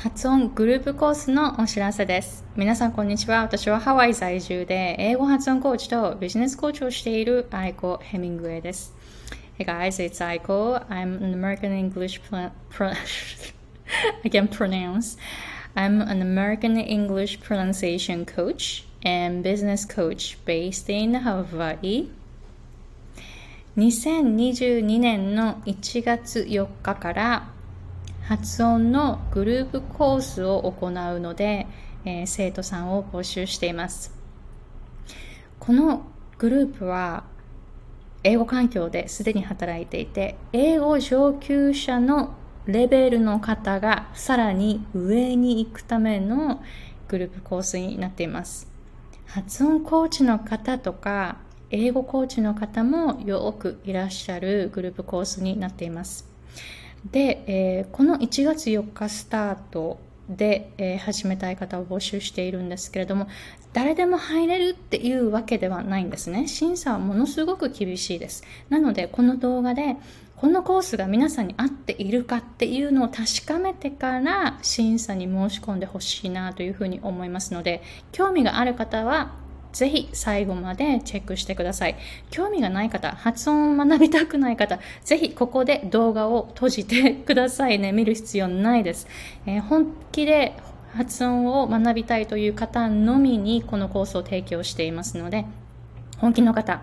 発音グループコースのお知らせです。皆さんこんにちは。私はハワイ在住で英語発音コーチとビジネスコーチをしているアイコ・ヘミングウェイです。 Hey guys, it's Aiko. I'm an American English I'm an American English pronunciation coach and business coach based in Hawaii. 2022年の1月4日から発音のグループコースを行うので、生徒さんを募集しています。このグループは英語環境ですでに働いていて、英語上級者のレベルの方がさらに上に行くためのグループコースになっています。発音コーチの方とか英語コーチの方もよくいらっしゃるグループコースになっています。で、この1月4日スタートで、始めたい方を募集しているんですけれども、誰でも入れるっていうわけではないんですね。審査はものすごく厳しいです。なのでこの動画でこのコースが皆さんに合っているかっていうのを確かめてから審査に申し込んでほしいなというふうに思いますので、興味がある方はぜひ最後までチェックしてください。興味がない方、発音を学びたくない方、ぜひここで動画を閉じてくださいね。見る必要ないです。本気で発音を学びたいという方のみにこのコースを提供していますので、本気の方、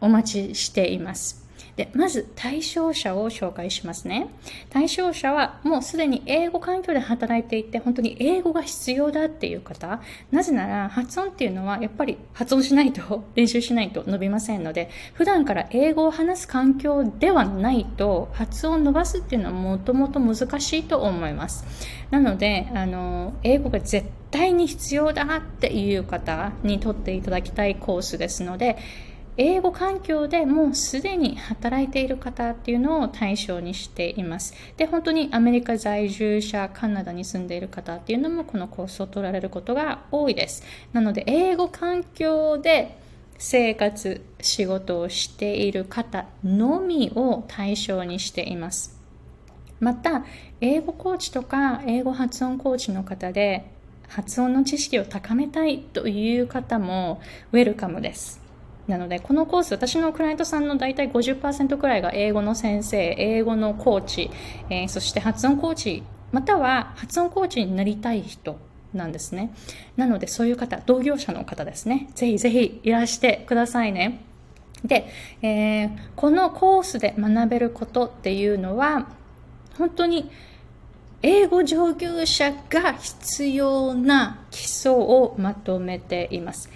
お待ちしています。で、まず対象者を紹介しますね。対象者はもうすでに英語環境で働いていて、本当に英語が必要だっていう方。なぜなら発音っていうのはやっぱり発音しないと、練習しないと伸びませんので、普段から英語を話す環境ではないと発音を伸ばすっていうのはもともと難しいと思います。なので英語が絶対に必要だっていう方にとっていただきたいコースですので、英語環境でもうすでに働いている方っていうのを対象にしています。で、本当にアメリカ在住者、カナダに住んでいる方っていうのもこのコースを取られることが多いです。なので、英語環境で生活、仕事をしている方のみを対象にしています。また、英語コーチとか英語発音コーチの方で発音の知識を高めたいという方もウェルカムです。なのでこのコース、私のクライアントさんのだいたい 50% くらいが英語の先生、英語のコーチ、そして発音コーチ、または発音コーチになりたい人なんですね。なのでそういう方、同業者の方ですね、ぜひぜひいらしてくださいね。で、このコースで学べることっていうのは本当に英語上級者が必要な基礎をまとめています。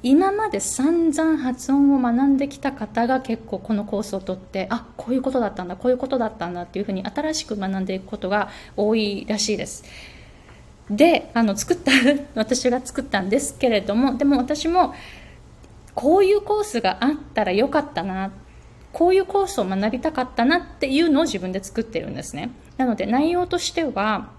今まで散々発音を学んできた方が結構このコースを取って、あ、こういうことだったんだ、こういうことだったんだっていうふうに新しく学んでいくことが多いらしいです。で、私が作ったんですけれども、でも私もこういうコースがあったらよかったな、こういうコースを学びたかったなっていうのを自分で作ってるんですね。なので内容としては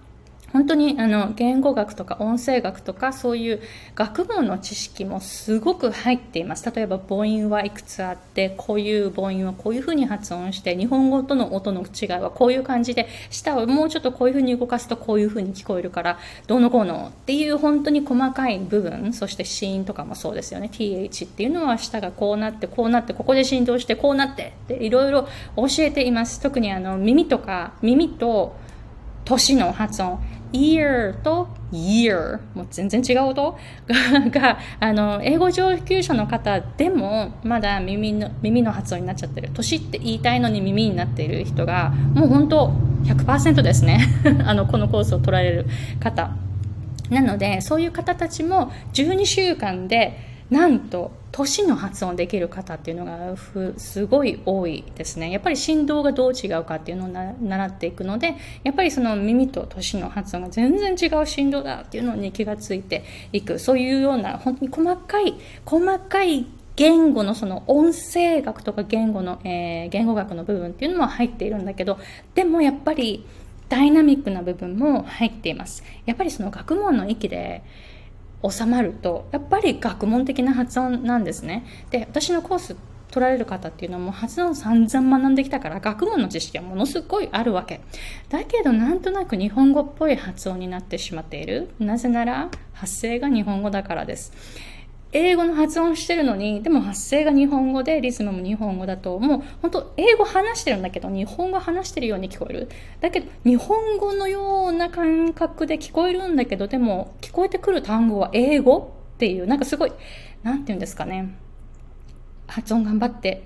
本当に言語学とか音声学とかそういう学問の知識もすごく入っています。例えば母音はいくつあって、こういう母音はこういうふうに発音して、日本語との音の違いはこういう感じで、舌をもうちょっとこういうふうに動かすとこういうふうに聞こえるからどうのこうのっていう本当に細かい部分、そして子音とかもそうですよね。 TH っていうのは舌がこうなってこうなって、ここで振動してこうなってっていろいろ教えています。特に耳と年の発音、ear と year、 もう全然違う音が英語上級者の方でもまだ耳の発音になっちゃってる、年って言いたいのに耳になっている人がもう本当 100% ですねこのコースを取られる方なので、そういう方たちも12週間でなんと年の発音できる方っていうのがすごい多いですね。やっぱり振動がどう違うかっていうのを習っていくので、やっぱりその耳と年の発音が全然違う振動だっていうのに気がついていく、そういうような本当に細かい言語のその音声学とか言語学の部分っていうのも入っているんだけど、でもやっぱりダイナミックな部分も入っています。やっぱりその学問の域で収まるとやっぱり学問的な発音なんですね。で、私のコース取られる方っていうのはもう発音散々学んできたから学問の知識はものすごいあるわけだけど、なんとなく日本語っぽい発音になってしまっている。なぜなら発声が日本語だからです。英語の発音してるのに、でも発声が日本語でリズムも日本語だと、もう本当英語話してるんだけど日本語話してるように聞こえる。だけど日本語のような感覚で聞こえるんだけど、でも聞こえてくる単語は英語っていう、なんかすごい、なんていうんですかね、発音頑張って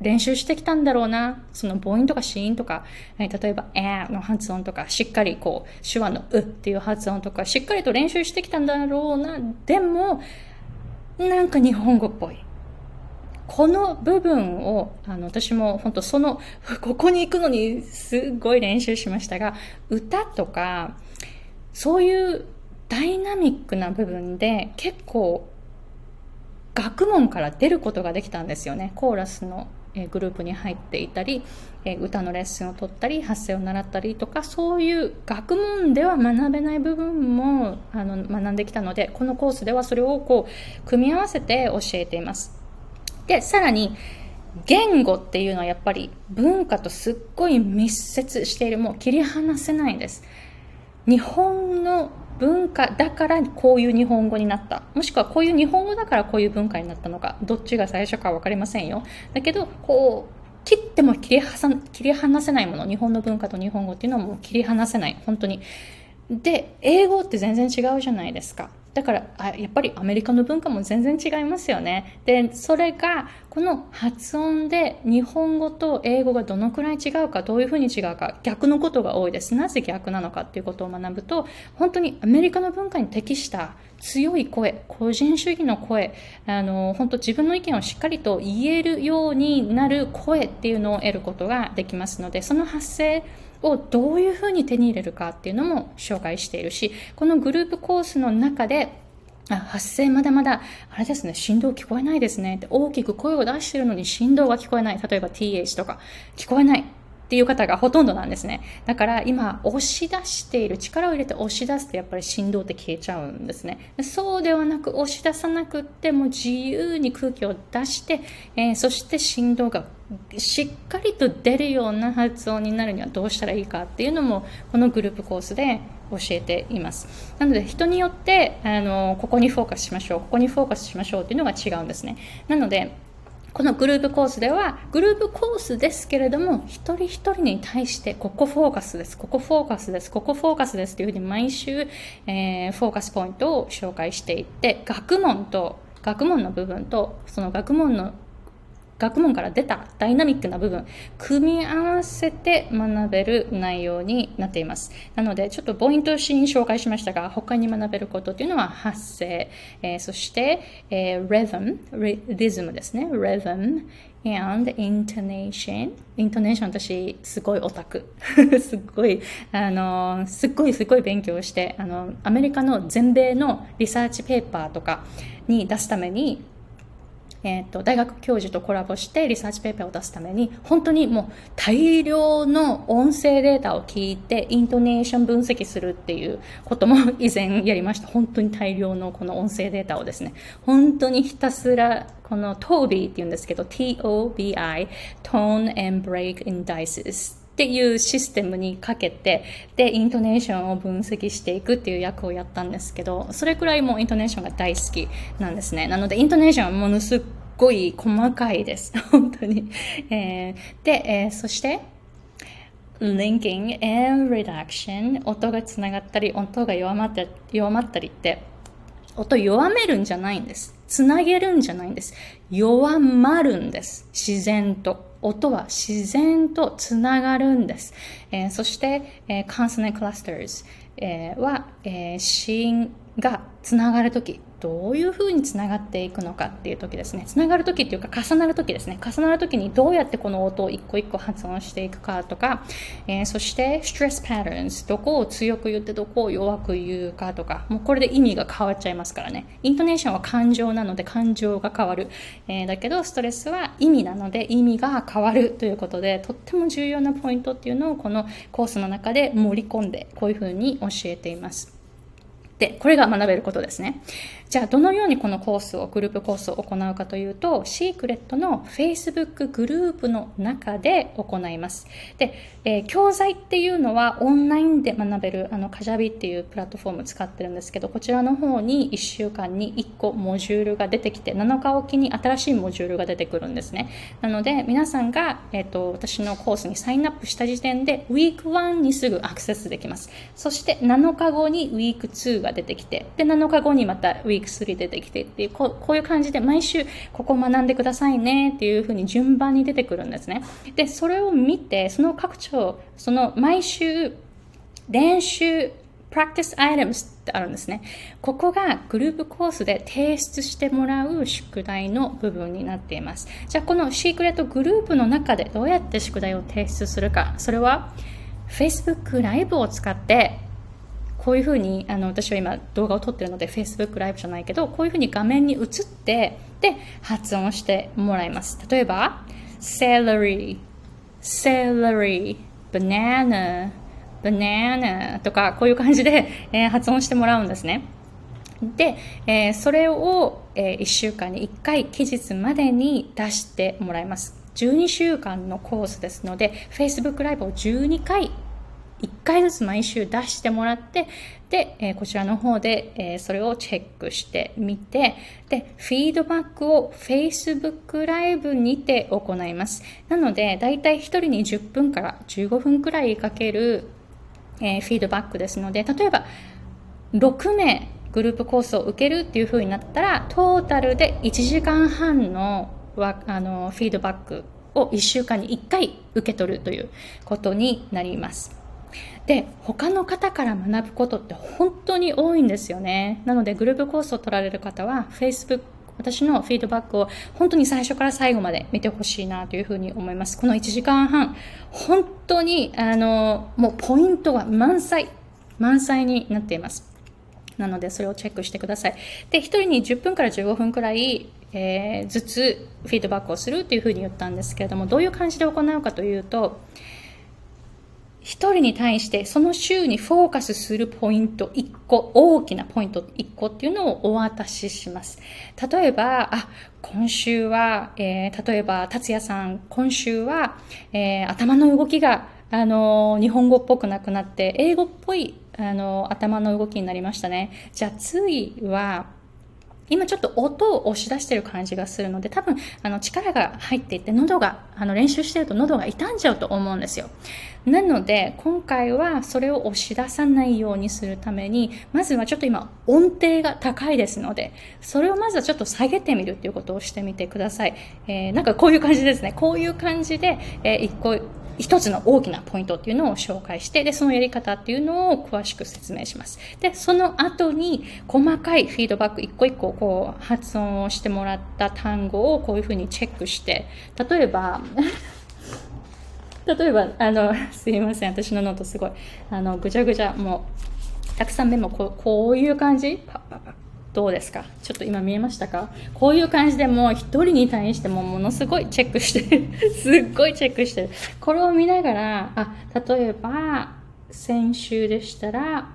練習してきたんだろうな。その母音とか子音とか、例えばの発音とか、しっかりこう手話のうっていう発音とかしっかりと練習してきたんだろうな。でもなんか日本語っぽい。この部分を私も本当ここに行くのにすごい練習しましたが、歌とかそういうダイナミックな部分で結構学問から出ることができたんですよね。コーラスのグループに入っていたり、歌のレッスンを取ったり発声を習ったりとか、そういう学問では学べない部分も学んできたので、このコースではそれをこう組み合わせて教えています。でさらに言語っていうのはやっぱり文化とすっごい密接している、もう切り離せないんです。日本の文化だからこういう日本語になった、もしくはこういう日本語だからこういう文化になったのか、どっちが最初か分かりませんよ。だけどこう切っても切り離せないもの、日本の文化と日本語っていうのはもう切り離せない、本当に。で英語って全然違うじゃないですか。だからやっぱりアメリカの文化も全然違いますよね。でそれがこの発音で日本語と英語がどのくらい違うか、どういうふうに違うか、逆のことが多いです。なぜ逆なのかっていうことを学ぶと、本当にアメリカの文化に適した強い声、個人主義の声、本当自分の意見をしっかりと言えるようになる声っていうのを得ることができますので、その発声をどういうふうに手に入れるかっていうのも紹介しているし、このグループコースの中で発声まだまだあれですね、振動聞こえないですねって、大きく声を出しているのに振動が聞こえない、例えば TH とか聞こえないっていう方がほとんどなんですね。だから今押し出している、力を入れて押し出すとやっぱり振動って消えちゃうんですね。そうではなく、押し出さなくっても自由に空気を出して、そして振動がしっかりと出るような発音になるにはどうしたらいいかっていうのもこのグループコースで教えています。なので人によってここにフォーカスしましょう、ここにフォーカスしましょうっていうのが違うんですね。なのでこのグループコースではグループコースですけれども、一人一人に対してここフォーカスです、ここフォーカスです、ここフォーカスですというふうに毎週、フォーカスポイントを紹介していって、学問の部分とその学問から出たダイナミックな部分組み合わせて学べる内容になっています。なのでちょっと母音と子音紹介しましたが、他に学べることというのは発声、そして、リズムですね、rhythm and intonation。 私すごいオタクすごい勉強して、アメリカの全米のリサーチペーパーとかに出すために大学教授とコラボしてリサーチペーパーを出すために、本当にもう大量の音声データを聞いてイントネーション分析するっていうことも以前やりました。本当に大量のこの音声データをですね、本当にひたすらこの Tobi っていうんですけど、 T-O-B-I Tone and Break Indicesっていうシステムにかけて、でイントネーションを分析していくっていう役をやったんですけど、それくらいもうイントネーションが大好きなんですね。なのでイントネーションはものすごい細かいです本当に、で、そしてlinking and reduction、 音がつながったり音が弱まったりって、音弱めるんじゃないんです、つなげるんじゃないんです、弱まるんです。自然と音は自然とつながるんです、そして、consonant clusters、は、子音がつながるとき、どういうふうにつながっていくのかっていうときですね、つながるときっていうか重なるときですね、重なるときにどうやってこの音を一個一個発音していくかとか、そしてstress patterns、どこを強く言ってどこを弱く言うかとか、もうこれで意味が変わっちゃいますからね。イントネーションは感情なので感情が変わる、だけどストレスは意味なので意味が変わるということで、とっても重要なポイントっていうのをこのコースの中で盛り込んでこういうふうに教えています。で、これが学べることですね。じゃあ、どのようにこのコースを、グループコースを行うかというと、シークレットの Facebook グループの中で行います。で、教材っていうのはオンラインで学べる、カジャビっていうプラットフォーム使ってるんですけど、こちらの方に1週間に1個モジュールが出てきて、7日おきに新しいモジュールが出てくるんですね。なので、皆さんが、私のコースにサインアップした時点で、ウィーク1にすぐアクセスできます。そして、7日後にウィーク2が出てきて、で、7日後にまたウィーク3出てきてっていう、こういう感じで毎週ここ学んでくださいねっていう風に順番に出てくるんですね。で、それを見て、その各庁、その毎週練習practice items ってあるんですね。ここがグループコースで提出してもらう宿題の部分になっています。じゃあ、このシークレットグループの中でどうやって宿題を提出するか。それは Facebook ライブを使って、こういうふうに、私は今動画を撮ってるので Facebook ライブじゃないけど、こういうふうに画面に映って、で、発音してもらいます。例えば、celery, celery, banana,banana とか、こういう感じで、発音してもらうんですね。で、それを、1週間に1回期日までに出してもらいます。12週間のコースですので、 Facebook ライブを12回1回ずつ毎週出してもらって、で、こちらの方で、それをチェックしてみて、で、フィードバックを Facebook ライブにて行います。なので、だいたい1人に10分から15分くらいかける、フィードバックですので、例えば6名グループコースを受けるっていう風になったら、トータルで1時間半のフィードバックを1週間に1回受け取るということになります。で、他の方から学ぶことって本当に多いんですよね。なので、グループコースを取られる方は Facebook、 私のフィードバックを本当に最初から最後まで見てほしいなというふうに思います。この1時間半、本当にもうポイントが満載になっています。なので、それをチェックしてください。で、1人に10分から15分くらい、ずつフィードバックをするというふうに言ったんですけれども、どういう感じで行うかというと、一人に対してその週にフォーカスするポイント1個、大きなポイント1個っていうのをお渡しします。例えば、今週は、例えば、達也さん、今週は、頭の動きが、日本語っぽくなくなって、英語っぽい、頭の動きになりましたね。じゃあ、次は、今ちょっと音を押し出してる感じがするので、多分力が入っていて、喉が練習してると喉が痛んじゃうと思うんですよ。なので、今回はそれを押し出さないようにするために、まずはちょっと今音程が高いですので、それをまずはちょっと下げてみるっていうことをしてみてください。なんかこういう感じですね。こういう感じで、一つの大きなポイントっていうのを紹介して、で、そのやり方っていうのを詳しく説明します。で、その後に細かいフィードバック一個一個こう発音をしてもらった単語をこういうふうにチェックして、例えば、すいません、私のノートすごい、ぐちゃぐちゃ、もう、たくさんメモ、こういう感じ、パッパッパッ。どうですか？ちょっと今見えましたか？こういう感じで、もう一人に対してもものすごいチェックしてる。すっごいチェックしてる。これを見ながら、例えば、先週でしたら、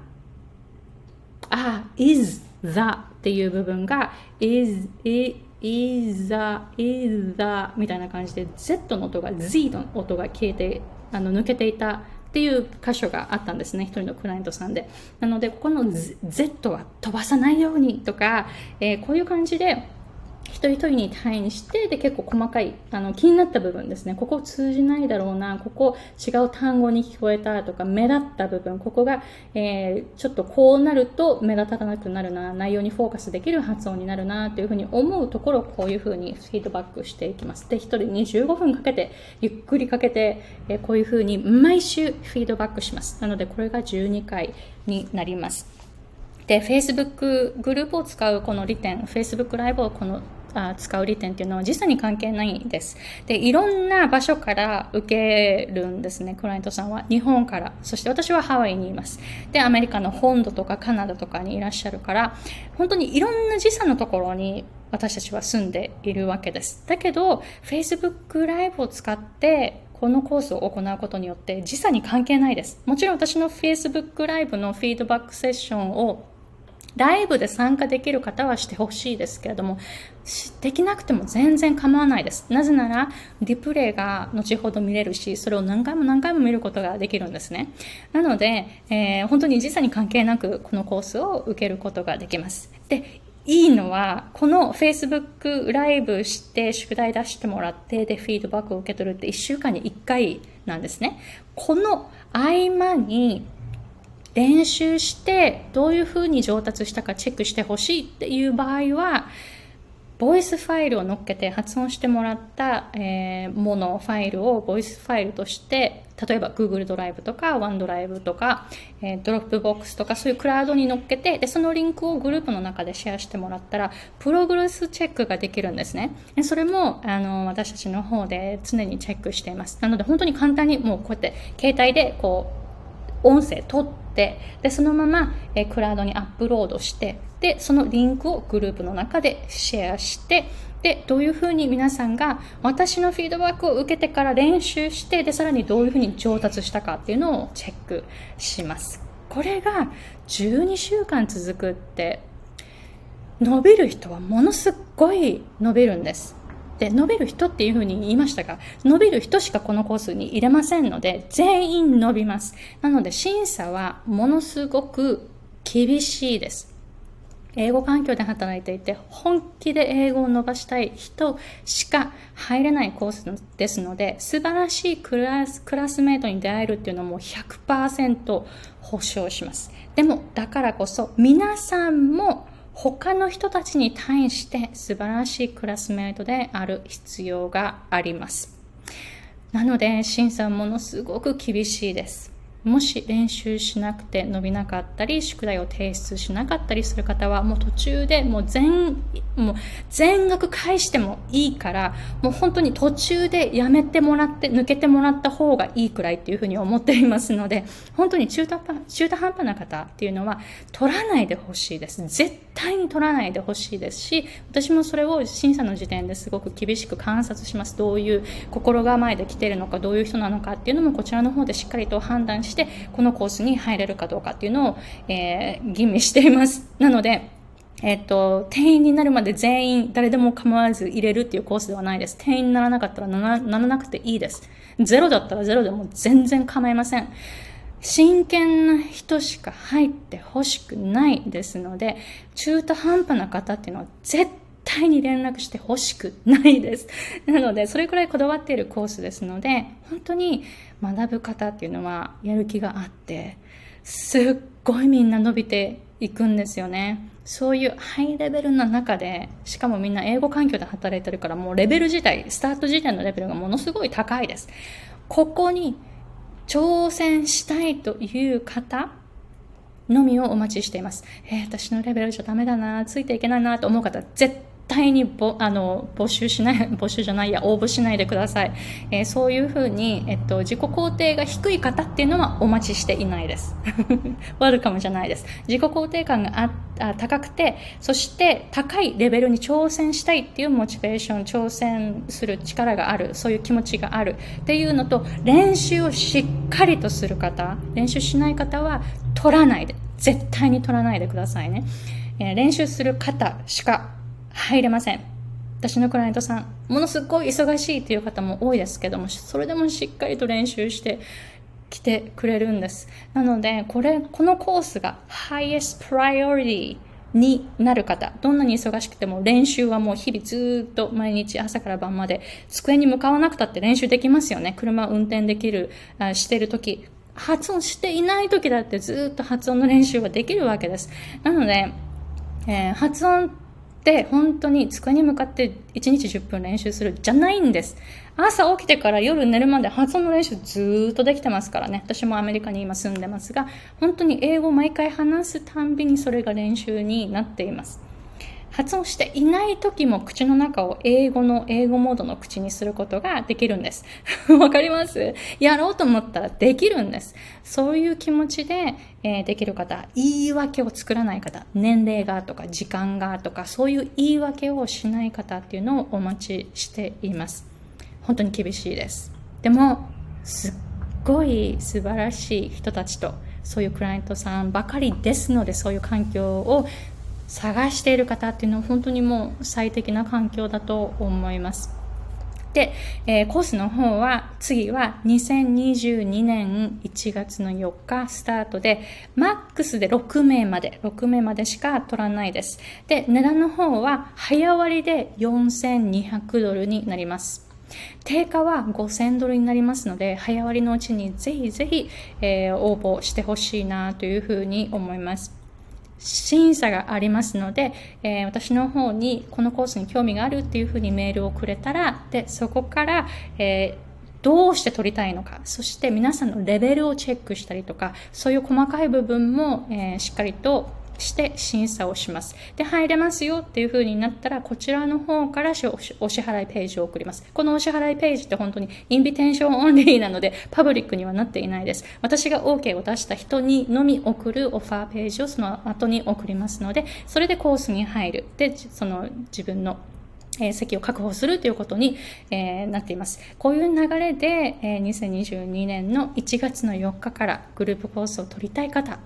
is the っていう部分が、is the みたいな感じで、Z の音が、Z の音が消えて、抜けていた。っていう箇所があったんですね、一人のクライアントさんで。なので、ここの Z は飛ばさないようにとか、こういう感じで一人一人に対して、で、結構細かい気になった部分ですね。ここ通じないだろうな、ここ違う単語に聞こえたとか、目立った部分、ここが、ちょっとこうなると目立たなくなるな、内容にフォーカスできる発音になるなというふうに思うところをこういうふうにフィードバックしていきます。で、一人に15分かけて、ゆっくりかけて、こういうふうに毎週フィードバックします。なので、これが12回になります。で、 Facebook グループを使うこの利点、 Facebook ライブを使う利点っていうのは時差に関係ないんです。で、いろんな場所から受けるんですね、クライアントさんは。日本から、そして私はハワイにいます。で、アメリカの本土とかカナダとかにいらっしゃるから、本当にいろんな時差のところに私たちは住んでいるわけです。だけど、Facebook ライブを使って、このコースを行うことによって時差に関係ないです。もちろん私の Facebook ライブのフィードバックセッションをライブで参加できる方はしてほしいですけれども、できなくても全然構わないです。なぜならリプレイが後ほど見れるし、それを何回も何回も見ることができるんですね。なので、本当に時差に関係なくこのコースを受けることができます。で、いいのはこの Facebook ライブして宿題出してもらって、でフィードバックを受け取るって1週間に1回なんですね。この合間に練習してどういうふうに上達したかチェックしてほしいっていう場合は、ボイスファイルを乗っけて発音してもらったものファイルをボイスファイルとして、例えば Google ドライブとか OneDrive とか Dropbox とかそういうクラウドに乗っけて、でそのリンクをグループの中でシェアしてもらったらプログレスチェックができるんですね。それも私たちの方で常にチェックしています。なので本当に簡単にもうこうやって携帯でこう音声取って、でそのままクラウドにアップロードして、でそのリンクをグループの中でシェアして、でどういうふうに皆さんが私のフィードバックを受けてから練習して、でさらにどういうふうに上達したかっていうのをチェックします。これが12週間続くって、伸びる人はものすごい伸びるんです。で伸びる人っていうふうに言いましたが、伸びる人しかこのコースに入れませんので、全員伸びます。なので審査はものすごく厳しいです。英語環境で働いていて本気で英語を伸ばしたい人しか入れないコースですので、素晴らしいクラスメートに出会えるっていうのも 100% 保証します。でもだからこそ皆さんも他の人たちに対して素晴らしいクラスメートである必要があります。なので審査はものすごく厳しいです。もし練習しなくて伸びなかったり、宿題を提出しなかったりする方は、もう途中でもう全額返してもいいから、もう本当に途中でやめてもらって、抜けてもらった方がいいくらいっていうふうに思っていますので、本当に中途半端な方っていうのは取らないでほしいです。絶対に取らないでほしいですし、私もそれを審査の時点ですごく厳しく観察します。どういう心構えで来てるのか、どういう人なのかっていうのもこちらの方でしっかりと判断して、このコースに入れるかどうかっていうのを、吟味しています。なので、定員になるまで全員誰でも構わず入れるっていうコースではないです。定員にならなかったらならなくていいです。ゼロだったらゼロでも全然構いません。真剣な人しか入ってほしくないですので、中途半端な方っていうのは絶対に連絡してほしくないです。なのでそれくらいこだわっているコースですので、本当に学ぶ方っていうのはやる気があって、すっごいみんな伸びていくんですよね。そういうハイレベルな中で、しかもみんな英語環境で働いてるから、もうレベル自体、スタート自体のレベルがものすごい高いです。ここに挑戦したいという方のみをお待ちしています。私のレベルじゃダメだな、ついていけないなと思う方、絶対に応募しないでください。そういうふうに、自己肯定が低い方っていうのはお待ちしていないです。ワルカムじゃないです。自己肯定感が高くて、そして高いレベルに挑戦したいっていうモチベーション、挑戦する力がある、そういう気持ちがあるっていうのと、練習をしっかりとする方、練習しない方は取らないで、絶対に取らないでくださいね。練習する方しか入れません。私のクライアントさん、ものすごい忙しいという方も多いですけども、それでもしっかりと練習してきてくれるんです。なのでこのコースがハイエストプライオリティになる方、どんなに忙しくても練習はもう日々ずっと毎日朝から晩まで机に向かわなくたって練習できますよね。車を運転してる時、発音していない時だってずっと発音の練習はできるわけです。なので、発音で本当に机に向かって1日10分練習するじゃないんです。朝起きてから夜寝るまで発音の練習ずっとできてますからね。私もアメリカに今住んでますが、本当に英語を毎回話すたんびにそれが練習になっています。発音していない時も口の中を英語モードの口にすることができるんです。わかります？やろうと思ったらできるんです。そういう気持ちで、できる方、言い訳を作らない方、年齢がとか時間がとか、そういう言い訳をしない方っていうのをお待ちしています。本当に厳しいです。でも、すっごい素晴らしい人たちとそういうクライアントさんばかりですので、そういう環境を探している方っていうのは本当にもう最適な環境だと思います。で、コースの方は次は2022年1月の4日スタートで、マックスで6名までしか取らないです。で、値段の方は早割で$4,200になります。定価は$5,000になりますので、早割のうちにぜひぜひ、応募してほしいなというふうに思います。審査がありますので、私の方にこのコースに興味があるっていうふうにメールをくれたら、でそこから、どうして取りたいのか、そして皆さんのレベルをチェックしたりとか、そういう細かい部分も、しっかりとして審査をします。で、入れますよっていう風になったら、こちらの方からお支払いページを送ります。このお支払いページって本当にインビテーションオンリーなので、パブリックにはなっていないです。私が OK を出した人にのみ送るオファーページをその後に送りますので、それでコースに入る、でその自分の席を確保するということになっています。こういう流れで2022年の1月の4日からグループコースを取りたい方、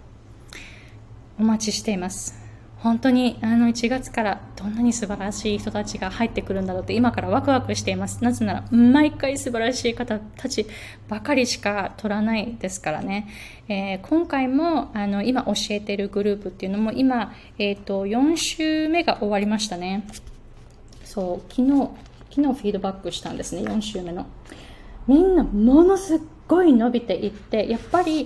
お待ちしています。本当に1月からどんなに素晴らしい人たちが入ってくるんだろうって今からワクワクしています。なぜなら毎回素晴らしい方たちばかりしか取らないですからね。今回も今教えているグループっていうのも今、4週目が終わりましたね。そう、昨日フィードバックしたんですね。4週目のみんなものすごい伸びていって、やっぱり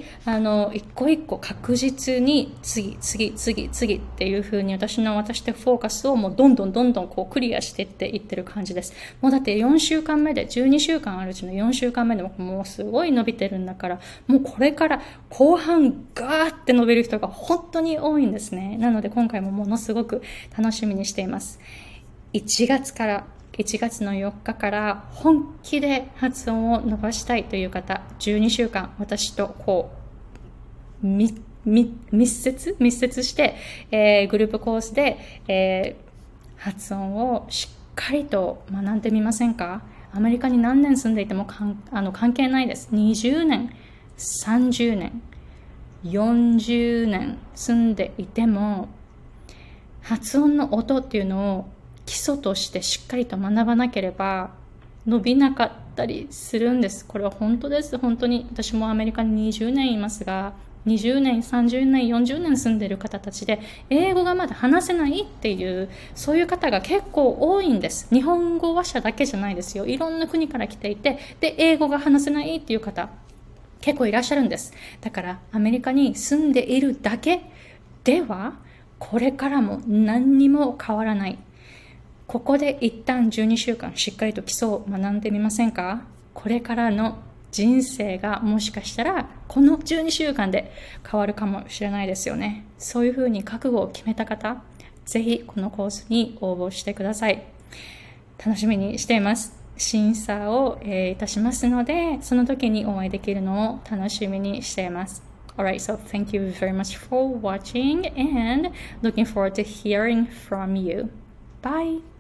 一個一個確実に次っていう風に私でフォーカスをもうどんどんこうクリアしていってる感じです。もうだって4週間目で12週間あるうちの4週間目でもうすごい伸びてるんだから、もうこれから後半ガーって伸びる人が本当に多いんですね。なので今回もものすごく楽しみにしています。1月の4日から本気で発音を伸ばしたいという方、12週間私とこう密接して、グループコースで、発音をしっかりと学んでみませんか？アメリカに何年住んでいても関係ないです。20年、30年、40年住んでいても、発音の音っていうのを基礎としてしっかりと学ばなければ伸びなかったりするんです。これは本当です。本当に私もアメリカに20年いますが、20年30年40年住んでいる方たちで英語がまだ話せないっていう、そういう方が結構多いんです。日本語話者だけじゃないですよ。いろんな国から来ていて、で英語が話せないっていう方結構いらっしゃるんです。だからアメリカに住んでいるだけではこれからも何にも変わらない。ここで一旦12週間しっかりと基礎を学んでみませんか？これからの人生がもしかしたらこの12週間で変わるかもしれないですよね。そういうふうに覚悟を決めた方、ぜひこのコースに応募してください。楽しみにしています。審査を、いたしますので、その時にお会いできるのを楽しみにしています。Alright, so thank you very much for watching and looking forward to hearing from you. Bye!